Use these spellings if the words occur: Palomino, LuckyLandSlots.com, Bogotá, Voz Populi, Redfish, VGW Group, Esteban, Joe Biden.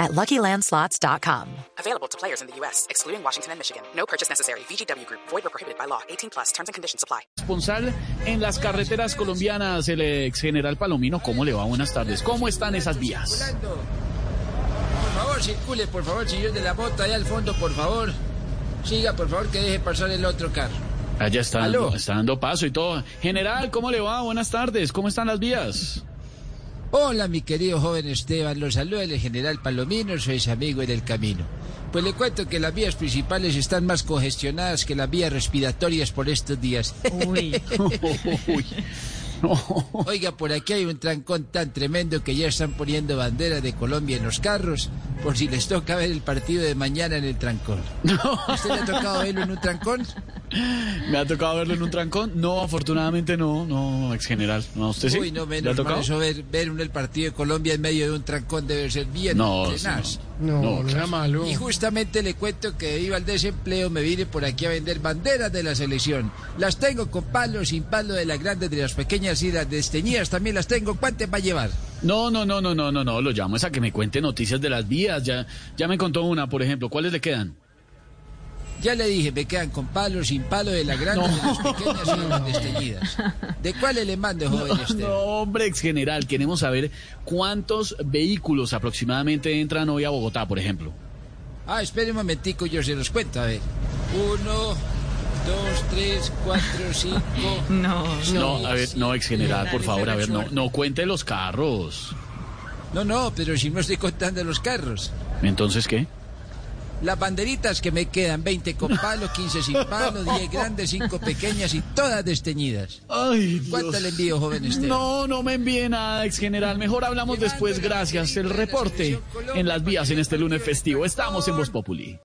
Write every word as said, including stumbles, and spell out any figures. at Lucky Land Slots dot com. Available to players in the U S, excluding Washington and Michigan. No purchase necessary. V G W Group. Void or prohibited by law. eighteen plus. Terms and conditions apply. Responsable en las carreteras colombianas, el ex general Palomino. ¿Cómo le va? Buenas tardes. ¿Cómo están esas vías? Por favor, circule, por favor, señor de la bota, allá al fondo, por favor. Siga, por favor, que deje pasar el otro carro. Allá está, está dando paso y todo. General, ¿cómo le va? Buenas tardes. ¿Cómo están las vías? Hola, mi querido joven Esteban, los saluda el general Palomino, soy su amigo en el camino. Pues le cuento que las vías principales están más congestionadas que las vías respiratorias por estos días. Uy. Uy. No. Oiga, por aquí hay un trancón tan tremendo que ya están poniendo bandera de Colombia en los carros, por si les toca ver el partido de mañana en el trancón. No. ¿Usted le ha tocado verlo en un trancón? ¿Me ha tocado verlo en un trancón? No, afortunadamente no, no, ex general. No, ¿usted sí? Uy, no, menos mal, eso ver, ver un, el partido de Colombia en medio de un trancón debe ser bien. No, no, no, claro. Malo. Y justamente le cuento que debido al desempleo me vine por aquí a vender banderas de la selección. Las tengo con palo, sin palo, de las grandes, de las pequeñas y las desteñidas también las tengo. ¿Cuántas va a llevar? No, no, no, no, no, no, no. Lo llamo es a que me cuente noticias de las vías. Ya, ya me contó una, por ejemplo. ¿Cuáles le quedan? Ya le dije, me quedan con palo, sin palo, de las grandes, no. de las pequeñas y de las desteñidas. ¿De cuáles le mando, joven no, Esteban? No, hombre, ex general, queremos saber cuántos vehículos aproximadamente entran hoy a Bogotá, por ejemplo. Ah, espere un momentico, yo se los cuento, a ver. Uno, dos, tres, cuatro, cinco... No, seis, no, a ver, no, ex general, por favor, a ver, no, no cuente los carros. No, no, pero si no estoy contando los carros. ¿Entonces qué? Las banderitas que me quedan, veinte con palo, quince sin palo, diez grandes, cinco pequeñas y todas desteñidas. Ay, Dios. ¿Cuánto le envío, joven Esteban? No, no me envíe nada, ex general. Mejor hablamos después. Gracias. El reporte en las vías en este lunes festivo. Estamos en Voz Populi.